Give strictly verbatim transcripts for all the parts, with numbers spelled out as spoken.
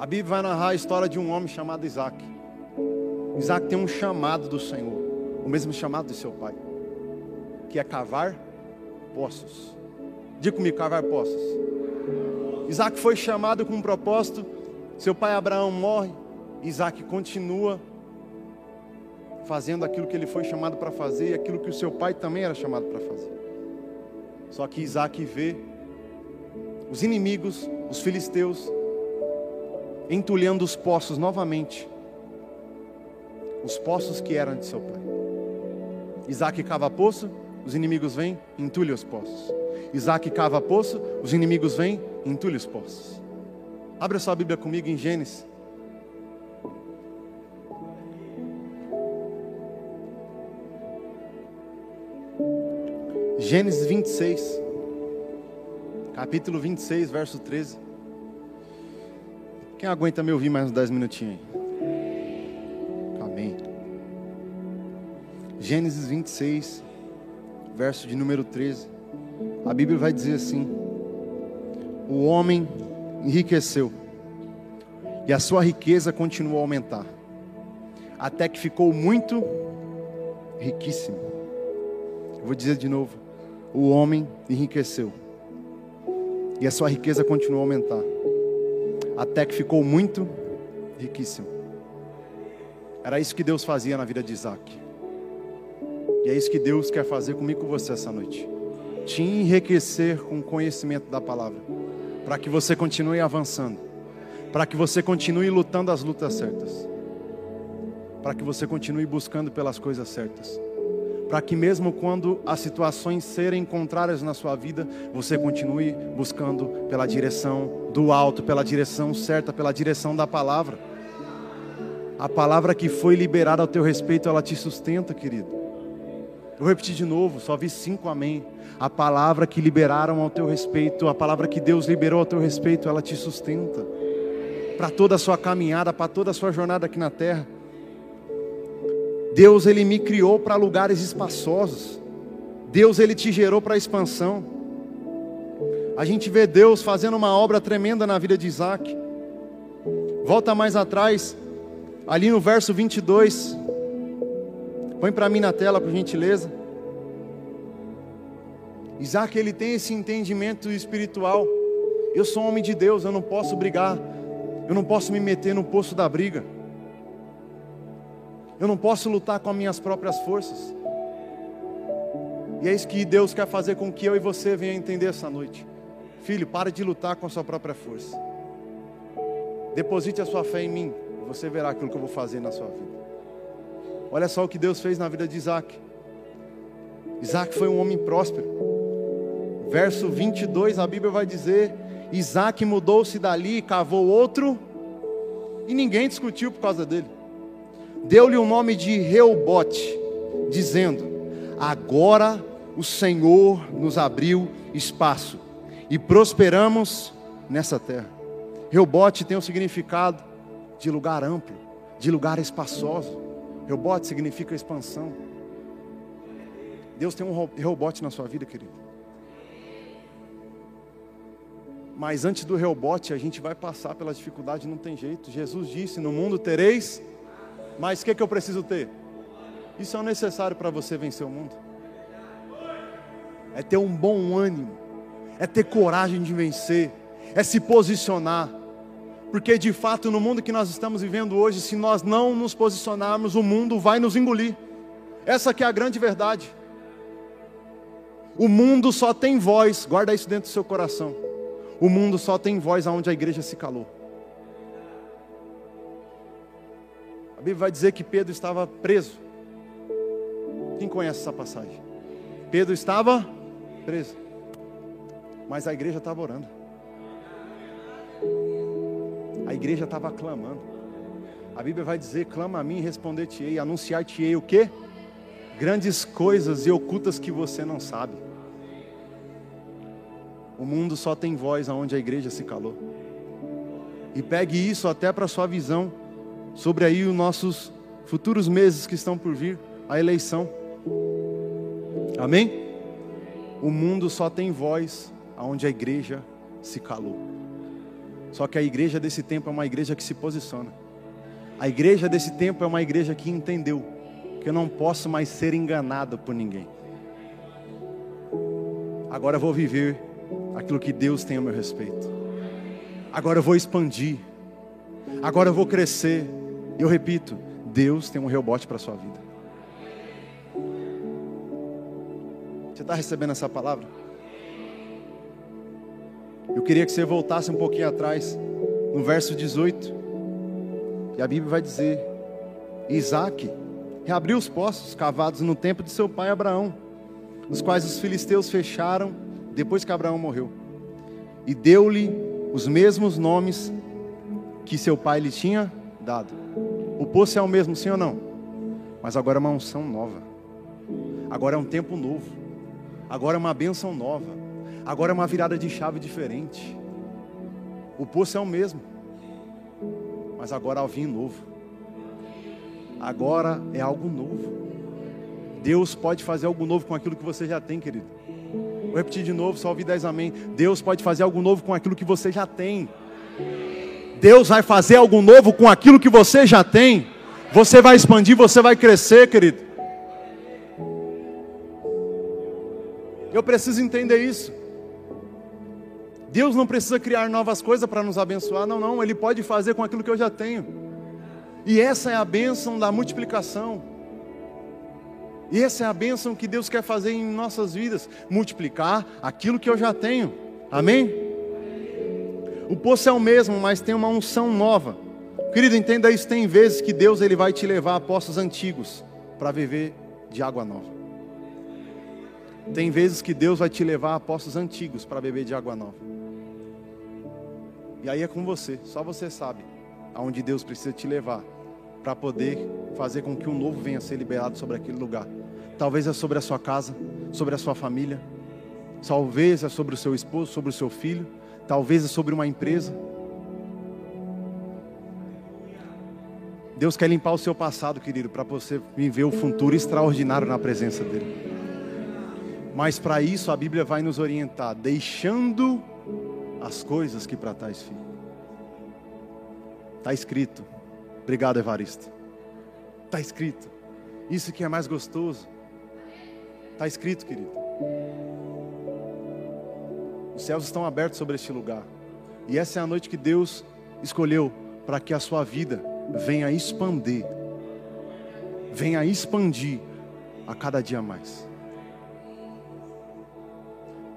A Bíblia vai narrar a história de um homem chamado Isaque. Isaque tem um chamado do Senhor, o mesmo chamado de seu pai, que é cavar poços. Diga comigo, cavar poços. Isaque foi chamado com um propósito. Seu pai Abraão morre, Isaque continua fazendo aquilo que ele foi chamado para fazer e aquilo que o seu pai também era chamado para fazer. Só que Isaque vê os inimigos, os filisteus, entulhando os poços novamente, os poços que eram de seu pai. Isaque cava poço, os inimigos vêm, entulham os poços. Isaque cava poço, os inimigos vêm, entulham os poços. Abra sua Bíblia comigo em Gênesis. Gênesis vinte e seis, capítulo vinte e seis, verso treze. Quem aguenta me ouvir mais uns dez minutinhos aí? Amém. Gênesis vinte e seis, verso de número treze. A Bíblia vai dizer assim: o homem enriqueceu, e a sua riqueza continuou a aumentar, até que ficou muito riquíssimo. Eu vou dizer de novo: o homem enriqueceu, e a sua riqueza continuou a aumentar, até que ficou muito riquíssimo. Era isso que Deus fazia na vida de Isaque. E é isso que Deus quer fazer comigo e com você essa noite. Te enriquecer com o conhecimento da palavra, para que você continue avançando, para que você continue lutando as lutas certas, para que você continue buscando pelas coisas certas, para que mesmo quando as situações serem contrárias na sua vida, você continue buscando pela direção do alto, pela direção certa, pela direção da palavra. A palavra que foi liberada ao teu respeito, ela te sustenta, querido. Eu vou repetir de novo, só vi cinco amém. A palavra que liberaram ao teu respeito, a palavra que Deus liberou ao teu respeito, ela te sustenta para toda a sua caminhada, para toda a sua jornada aqui na terra. Deus, Ele me criou para lugares espaçosos. Deus, Ele te gerou para expansão. A gente vê Deus fazendo uma obra tremenda na vida de Isaque. Volta mais atrás, ali no verso vinte e dois. Põe para mim na tela, por gentileza. Isaque, ele tem esse entendimento espiritual. Eu sou homem de Deus, eu não posso brigar. Eu não posso me meter no poço da briga. Eu não posso lutar com as minhas próprias forças. E é isso que Deus quer fazer com que eu e você venha entender essa noite. Filho, pare de lutar com a sua própria força. Deposite a sua fé em mim, e você verá aquilo que eu vou fazer na sua vida. Olha só o que Deus fez na vida de Isaque. Isaque foi um homem próspero. Verso vinte e dois, a Bíblia vai dizer: Isaque mudou-se dali e cavou outro, e ninguém discutiu por causa dele. Deu-lhe o nome de Reobote, dizendo: agora o Senhor nos abriu espaço e prosperamos nessa terra. Reobote tem um significado de lugar amplo, de lugar espaçoso. Reobote significa expansão. Deus tem um Reobote na sua vida, querido. Mas antes do Reobote, a gente vai passar pela dificuldade, não tem jeito. Jesus disse: no mundo tereis. Mas o que, que eu preciso ter? Isso é o necessário para você vencer o mundo. É ter um bom ânimo. É ter coragem de vencer. É se posicionar. Porque de fato, no mundo que nós estamos vivendo hoje, se nós não nos posicionarmos, o mundo vai nos engolir. Essa que é a grande verdade. O mundo só tem voz. Guarda isso dentro do seu coração. O mundo só tem voz aonde a igreja se calou. A Bíblia vai dizer que Pedro estava preso. Quem conhece essa passagem? Pedro estava preso, mas a igreja estava orando. A igreja estava clamando. A Bíblia vai dizer: clama a mim e responder-te-ei, anunciar-te-ei o quê? Grandes coisas e ocultas que você não sabe. O mundo só tem voz aonde a igreja se calou. E pegue isso até para a sua visão sobre aí os nossos futuros meses que estão por vir, a eleição. Amém? O mundo só tem voz aonde a igreja se calou. Só que a igreja desse tempo é uma igreja que se posiciona. A igreja desse tempo é uma igreja que entendeu que eu não posso mais ser enganado por ninguém. Agora eu vou viver aquilo que Deus tem a meu respeito. Agora eu vou expandir. Agora eu vou crescer. Eu repito, Deus tem um reobote para a sua vida. Você está recebendo essa palavra? Eu queria que você voltasse um pouquinho atrás, no verso dezoito, e a Bíblia vai dizer: Isaque reabriu os poços cavados no tempo de seu pai Abraão, os quais os filisteus fecharam depois que Abraão morreu, e deu-lhe os mesmos nomes que seu pai lhe tinha dado. O poço é o mesmo, sim ou não? Mas agora é uma unção nova, agora é um tempo novo, agora é uma bênção nova, agora é uma virada de chave diferente. O poço é o mesmo, mas agora há vinho novo, agora é algo novo. Deus pode fazer algo novo com aquilo que você já tem, querido. Vou repetir de novo, só ouvir dez amém. Deus pode fazer algo novo com aquilo que você já tem. Deus vai fazer algo novo com aquilo que você já tem. Você vai expandir, você vai crescer, querido. Eu preciso entender isso. Deus não precisa criar novas coisas para nos abençoar, não, não. Ele pode fazer com aquilo que eu já tenho. E essa é a bênção da multiplicação. E essa é a bênção que Deus quer fazer em nossas vidas. Multiplicar aquilo que eu já tenho. Amém? O poço é o mesmo, mas tem uma unção nova. Querido, entenda isso. Tem vezes que Deus ele vai te levar a poços antigos para viver de água nova. Tem vezes que Deus vai te levar a poços antigos para beber de água nova. E aí é com você. Só você sabe aonde Deus precisa te levar para poder fazer com que um novo venha a ser liberado sobre aquele lugar. Talvez é sobre a sua casa, sobre a sua família. Talvez é sobre o seu esposo, sobre o seu filho. Talvez é sobre uma empresa. Deus quer limpar o seu passado, querido, para você viver o futuro extraordinário na presença dEle. Mas para isso a Bíblia vai nos orientar, deixando as coisas que para trás ficam. Está escrito. Obrigado, Evaristo. Está escrito. Isso que é mais gostoso. Está escrito, querido. Os céus estão abertos sobre este lugar. E essa é a noite que Deus escolheu para que a sua vida venha expandir. Venha expandir a cada dia mais.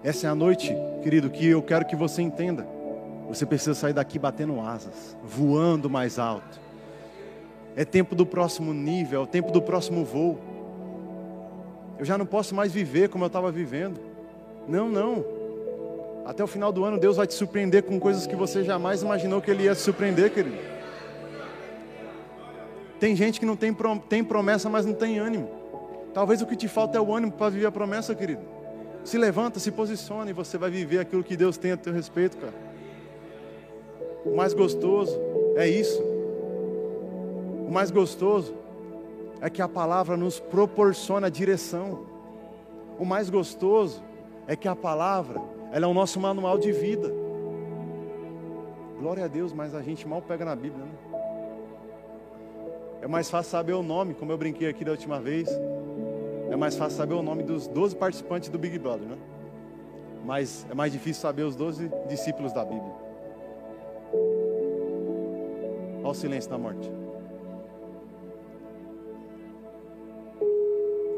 Essa é a noite, querido, que eu quero que você entenda. Você precisa sair daqui batendo asas, voando mais alto. É tempo do próximo nível, é o tempo do próximo voo. Eu já não posso mais viver como eu estava vivendo. Não, não. Até o final do ano Deus vai te surpreender com coisas que você jamais imaginou que Ele ia te surpreender, querido. Tem gente que não tem, prom- tem promessa, mas não tem ânimo. Talvez o que te falta é o ânimo para viver a promessa, querido. Se levanta, se posiciona e você vai viver aquilo que Deus tem a teu respeito, cara. O mais gostoso é isso. O mais gostoso é que a palavra nos proporciona direção. O mais gostoso é que a palavra, ela é o nosso manual de vida. Glória a Deus, mas a gente mal pega na Bíblia, né? É mais fácil saber o nome, como eu brinquei aqui da última vez. É mais fácil saber o nome dos doze participantes do Big Brother, né? Mas é mais difícil saber os doze discípulos da Bíblia. Olha o silêncio da morte.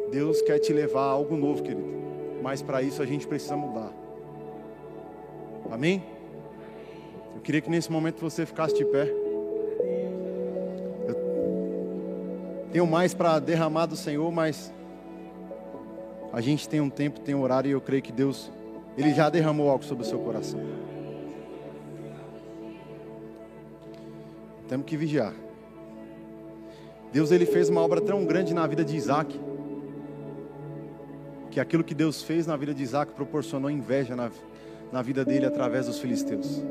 Deus quer te levar a algo novo, querido. Mas para isso a gente precisa mudar. Amém? Eu queria que nesse momento você ficasse de pé. Eu tenho mais para derramar do Senhor, mas... a gente tem um tempo, tem um horário, e eu creio que Deus, Ele já derramou algo sobre o seu coração. Temos que vigiar. Deus, Ele fez uma obra tão grande na vida de Isaque, que aquilo que Deus fez na vida de Isaque proporcionou inveja na, na vida dele através dos filisteus.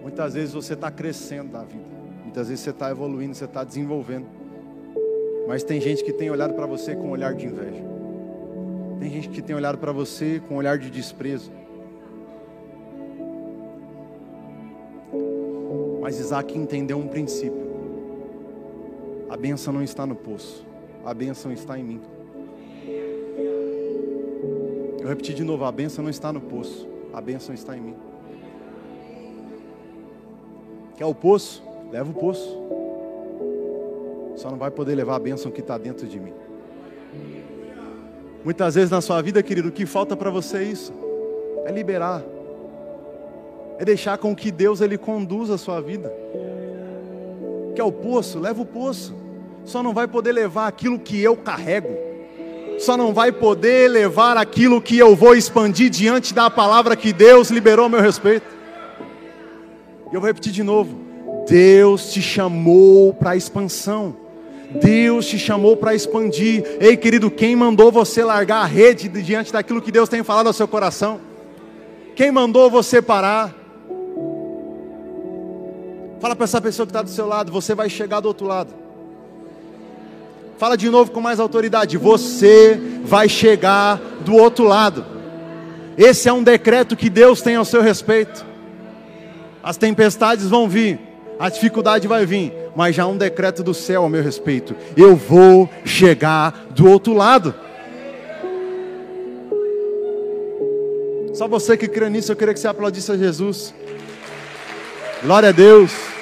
Muitas vezes você está crescendo na vida, muitas vezes você está evoluindo, você está desenvolvendo, mas tem gente que tem olhado para você com um olhar de inveja. Tem gente que tem olhado para você com um olhar de desprezo. Mas Isaque entendeu um princípio: a bênção não está no poço, a bênção está em mim. Eu repeti de novo: a bênção não está no poço, a bênção está em mim. Quer o poço? Leva o poço. Só não vai poder levar a bênção que está dentro de mim. Muitas vezes na sua vida, querido, o que falta para você é isso. É liberar. É deixar com que Deus ele conduza a sua vida. Quer o poço? Leva o poço. Só não vai poder levar aquilo que eu carrego. Só não vai poder levar aquilo que eu vou expandir diante da palavra que Deus liberou a meu respeito. E eu vou repetir de novo: Deus te chamou para a expansão. Deus te chamou para expandir. Ei, querido, quem mandou você largar a rede diante daquilo que Deus tem falado ao seu coração? Quem mandou você parar? Fala para essa pessoa que está do seu lado: você vai chegar do outro lado. Fala de novo com mais autoridade: você vai chegar do outro lado. Esse é um decreto que Deus tem ao seu respeito. As tempestades vão vir, a dificuldade vai vir, mas já há um decreto do céu ao meu respeito: eu vou chegar do outro lado. Só você que crê nisso, eu queria que você aplaudisse a Jesus. Glória a Deus.